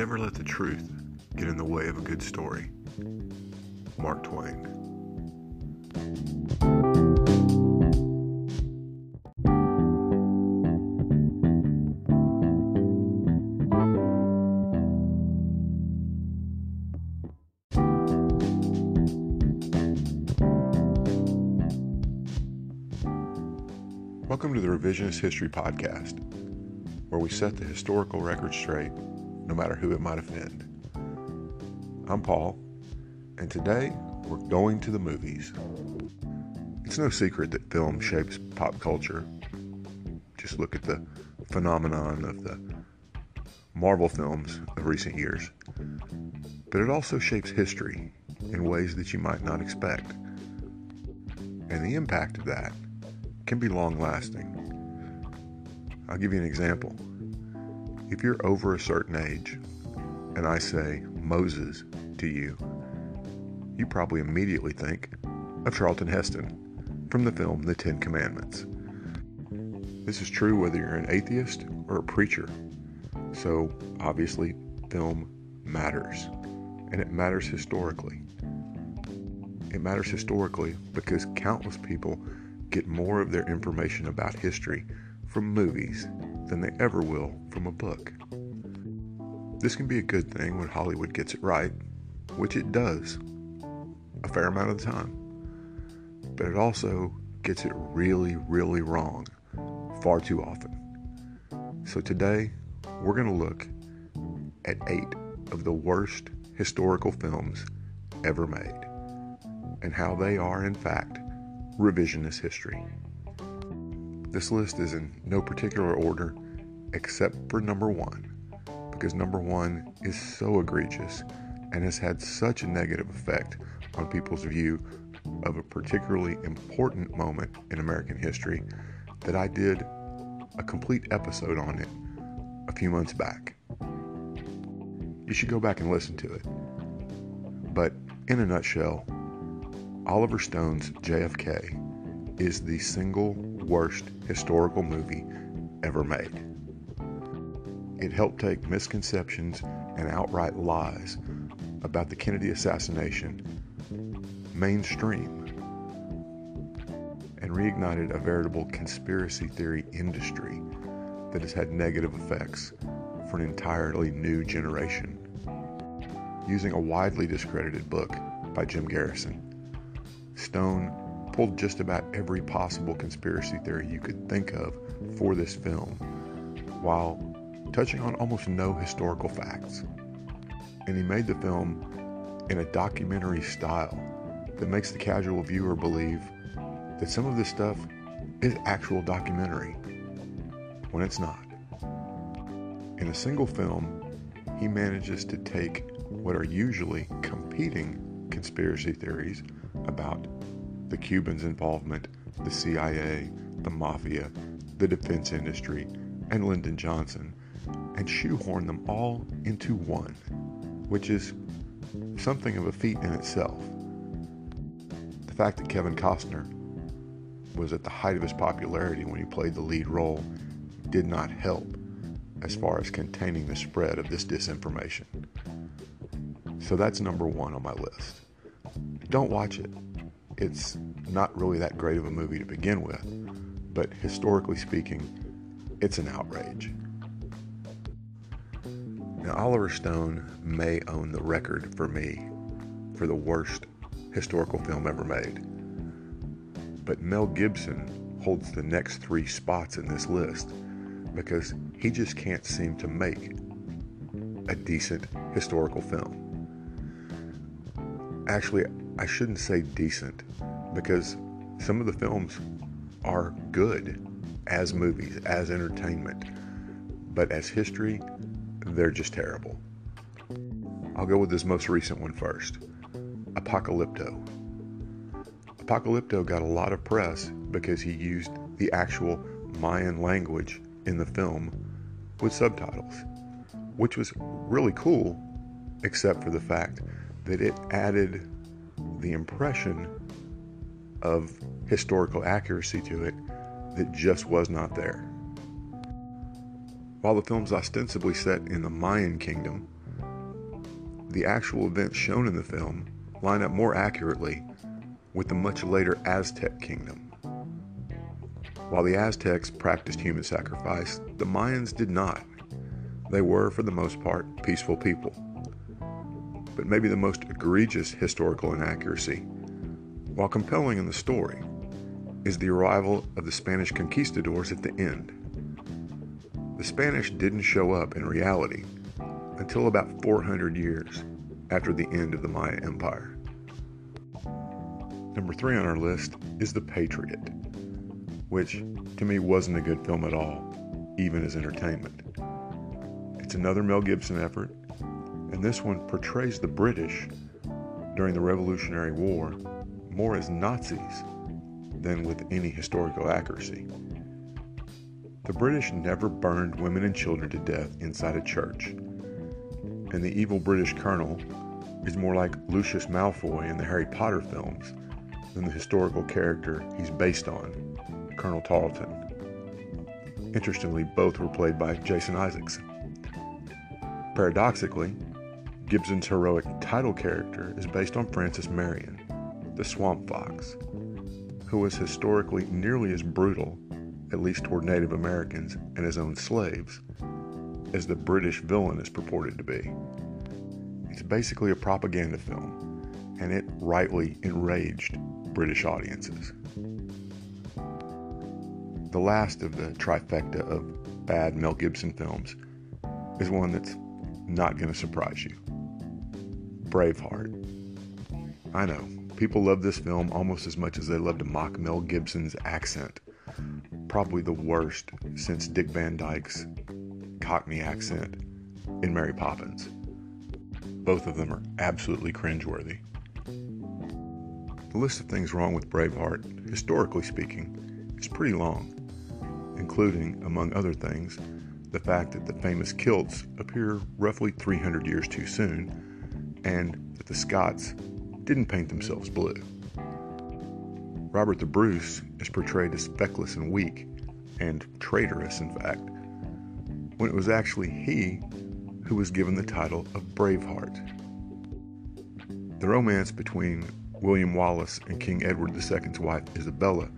never let the truth get in the way of a good story. Mark Twain. Welcome to the Revisionist History Podcast, where we set the historical record straight, no matter who it might offend. I'm Paul, and today we're going to the movies. It's no secret that film shapes pop culture. Just look at the phenomenon of the Marvel films of recent years. But it also shapes history in ways that you might not expect. And the impact of that can be long-lasting. I'll give you an example. If you're over a certain age, and I say Moses to you, you probably immediately think of Charlton Heston from the film The Ten Commandments. This is true whether you're an atheist or a preacher. So obviously film matters, and it matters historically. It matters historically because countless people get more of their information about history from movies than they ever will from a book. This can be a good thing when Hollywood gets it right, which it does a fair amount of the time. But it also gets it really, really wrong far too often. So today, we're going to look at 8 of the worst historical films ever made, and how they are, in fact, revisionist history. This list is in no particular order except for number 1, because number 1 is so egregious and has had such a negative effect on people's view of a particularly important moment in American history that I did a complete episode on it a few months back. You should go back and listen to it. But in a nutshell, Oliver Stone's JFK is the single worst historical movie ever made. It helped take misconceptions and outright lies about the Kennedy assassination mainstream and reignited a veritable conspiracy theory industry that has had negative effects for an entirely new generation. Using a widely discredited book by Jim Garrison, Stone pulled just about every possible conspiracy theory you could think of for this film, while touching on almost no historical facts. And he made the film in a documentary style that makes the casual viewer believe that some of this stuff is actual documentary, when it's not. In a single film, he manages to take what are usually competing conspiracy theories about the Cubans' involvement, the CIA, the mafia, the defense industry, and Lyndon Johnson, and shoehorn them all into one, which is something of a feat in itself. The fact that Kevin Costner was at the height of his popularity when he played the lead role did not help as far as containing the spread of this disinformation. So that's number 1 on my list. Don't watch it. It's not really that great of a movie to begin with, but historically speaking, it's an outrage. Now, Oliver Stone may own the record for me for the worst historical film ever made, but Mel Gibson holds the next 3 spots in this list because he just can't seem to make a decent historical film. Actually, I shouldn't say decent, because some of the films are good as movies, as entertainment, but as history, they're just terrible. I'll go with this most recent one first, Apocalypto. Apocalypto got a lot of press because he used the actual Mayan language in the film with subtitles, which was really cool, except for the fact that it added the impression of historical accuracy to it that just was not there. While the film's ostensibly set in the Mayan kingdom, the actual events shown in the film line up more accurately with the much later Aztec kingdom. While the Aztecs practiced human sacrifice, the Mayans did not. They were, for the most part, peaceful people. But maybe the most egregious historical inaccuracy, while compelling in the story, is the arrival of the Spanish conquistadors at the end. The Spanish didn't show up in reality until about 400 years after the end of the Maya Empire. Number 3 on our list is The Patriot, which to me wasn't a good film at all, even as entertainment. It's another Mel Gibson effort, and this one portrays the British during the Revolutionary War more as Nazis than with any historical accuracy. The British never burned women and children to death inside a church, and the evil British colonel is more like Lucius Malfoy in the Harry Potter films than the historical character he's based on, Colonel Tarleton. Interestingly, both were played by Jason Isaacs. Paradoxically, Gibson's heroic title character is based on Francis Marion, the Swamp Fox, who was historically nearly as brutal, at least toward Native Americans and his own slaves, as the British villain is purported to be. It's basically a propaganda film, and it rightly enraged British audiences. The last of the trifecta of bad Mel Gibson films is one that's not going to surprise you: Braveheart. I know, people love this film almost as much as they love to mock Mel Gibson's accent, probably the worst since Dick Van Dyke's Cockney accent in Mary Poppins. Both of them are absolutely cringeworthy. The list of things wrong with Braveheart, historically speaking, is pretty long, including, among other things, the fact that the famous kilts appear roughly 300 years too soon, and that the Scots didn't paint themselves blue. Robert the Bruce is portrayed as feckless and weak, and traitorous in fact, when it was actually he who was given the title of Braveheart. The romance between William Wallace and King Edward II's wife Isabella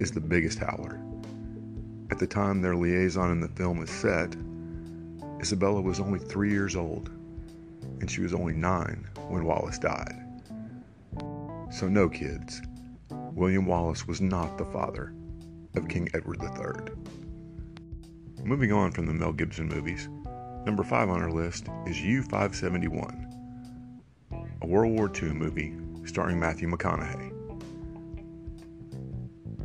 is the biggest howler. At the time their liaison in the film is set, Isabella was only 3 years old, and she was only 9 when Wallace died. So no, kids, William Wallace was not the father of King Edward III. Moving on from the Mel Gibson movies, number 5 on our list is U-571, a World War II movie starring Matthew McConaughey.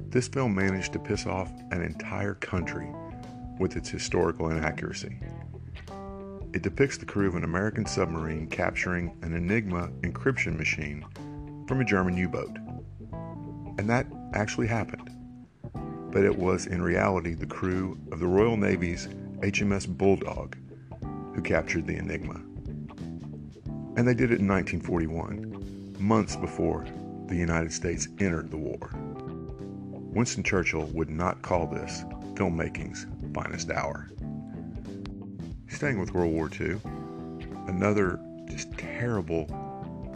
This film managed to piss off an entire country with its historical inaccuracy. It depicts the crew of an American submarine capturing an Enigma encryption machine from a German U-boat. And that actually happened. But it was in reality the crew of the Royal Navy's HMS Bulldog who captured the Enigma. And they did it in 1941, months before the United States entered the war. Winston Churchill would not call this filmmaking's finest hour. Staying with World War II, another just terrible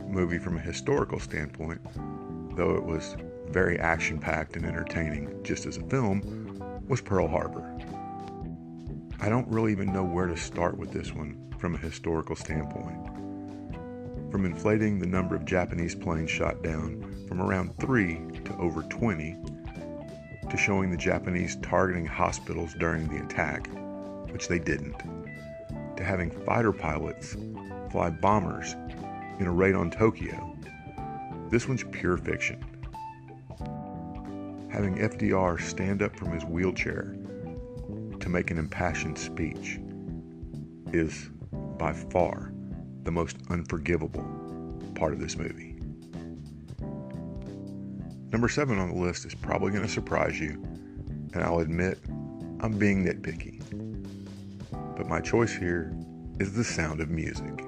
movie from a historical standpoint, though it was very action-packed and entertaining just as a film, was Pearl Harbor. I don't really even know where to start with this one from a historical standpoint. From inflating the number of Japanese planes shot down from around 3 to over 20, to showing the Japanese targeting hospitals during the attack, which they didn't, to having fighter pilots fly bombers in a raid on Tokyo. This one's pure fiction. Having FDR stand up from his wheelchair to make an impassioned speech is by far the most unforgivable part of this movie. Number 7 on the list is probably going to surprise you, and I'll admit I'm being nitpicky, but my choice here is The Sound of Music.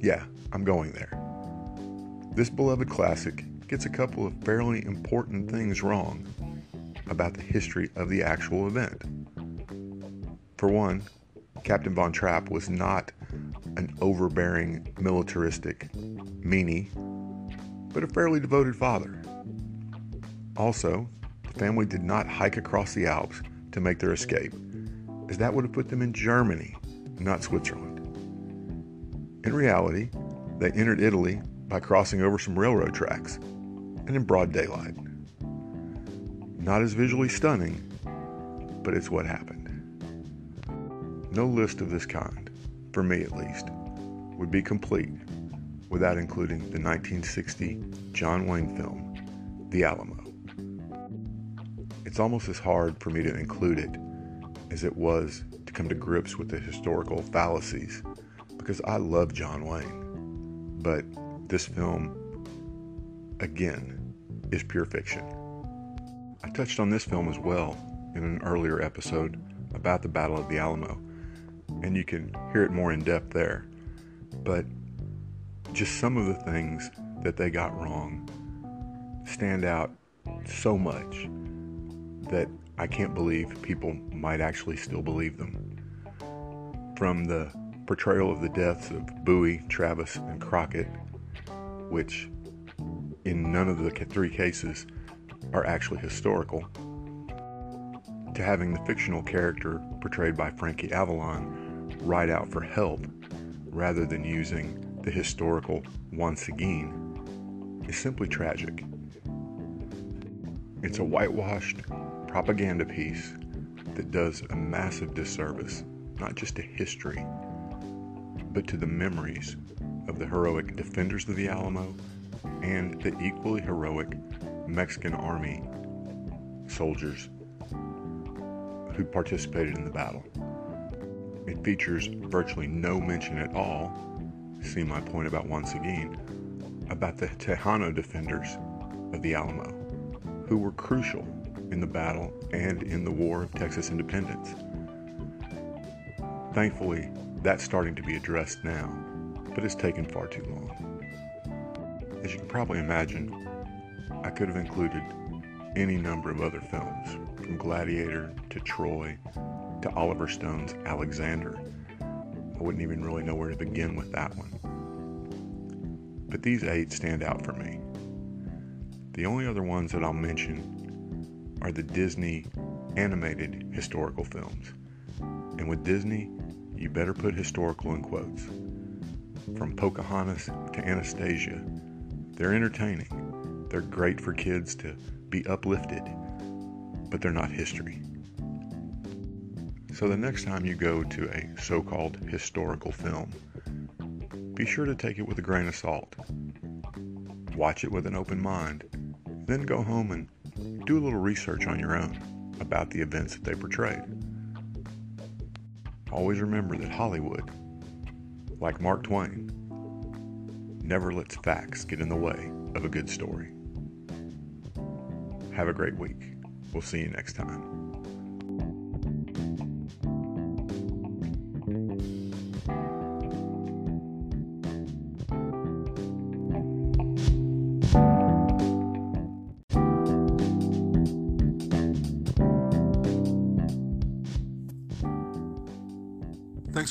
Yeah, I'm going there. This beloved classic gets a couple of fairly important things wrong about the history of the actual event. For one, Captain Von Trapp was not an overbearing, militaristic, meanie, but a fairly devoted father. Also, the family did not hike across the Alps to make their escape, as that would have put them in Germany, not Switzerland. In reality, they entered Italy by crossing over some railroad tracks, and in broad daylight. Not as visually stunning, but it's what happened. No list of this kind, for me at least, would be complete without including the 1960 John Wayne film, The Alamo. It's almost as hard for me to include it as it was to come to grips with the historical fallacies, because I love John Wayne, but this film, again, is pure fiction. I touched on this film as well in an earlier episode about the Battle of the Alamo, and you can hear it more in depth there, but just some of the things that they got wrong stand out so much that I can't believe people might actually still believe them. From the portrayal of the deaths of Bowie, Travis, and Crockett, which in none of the three cases are actually historical, to having the fictional character portrayed by Frankie Avalon ride out for help rather than using the historical Juan Seguin, is simply tragic. It's a whitewashed propaganda piece that does a massive disservice, not just to history, but to the memories of the heroic defenders of the Alamo and the equally heroic Mexican Army soldiers who participated in the battle. It features virtually no mention at all, see my point about once again, about the Tejano defenders of the Alamo, who were crucial in the battle and in the War of Texas Independence. Thankfully, that's starting to be addressed now, but it's taken far too long. As you can probably imagine, I could have included any number of other films, from Gladiator to Troy to Oliver Stone's Alexander. I wouldn't even really know where to begin with that one. But these 8 stand out for me. The only other ones that I'll mention are the Disney animated historical films. And with Disney, you better put historical in quotes. From Pocahontas to Anastasia, they're entertaining. They're great for kids to be uplifted, but they're not history. So the next time you go to a so-called historical film, be sure to take it with a grain of salt. Watch it with an open mind, then go home and do a little research on your own about the events that they portrayed. Always remember that Hollywood, like Mark Twain, never lets facts get in the way of a good story. Have a great week. We'll see you next time. Thanks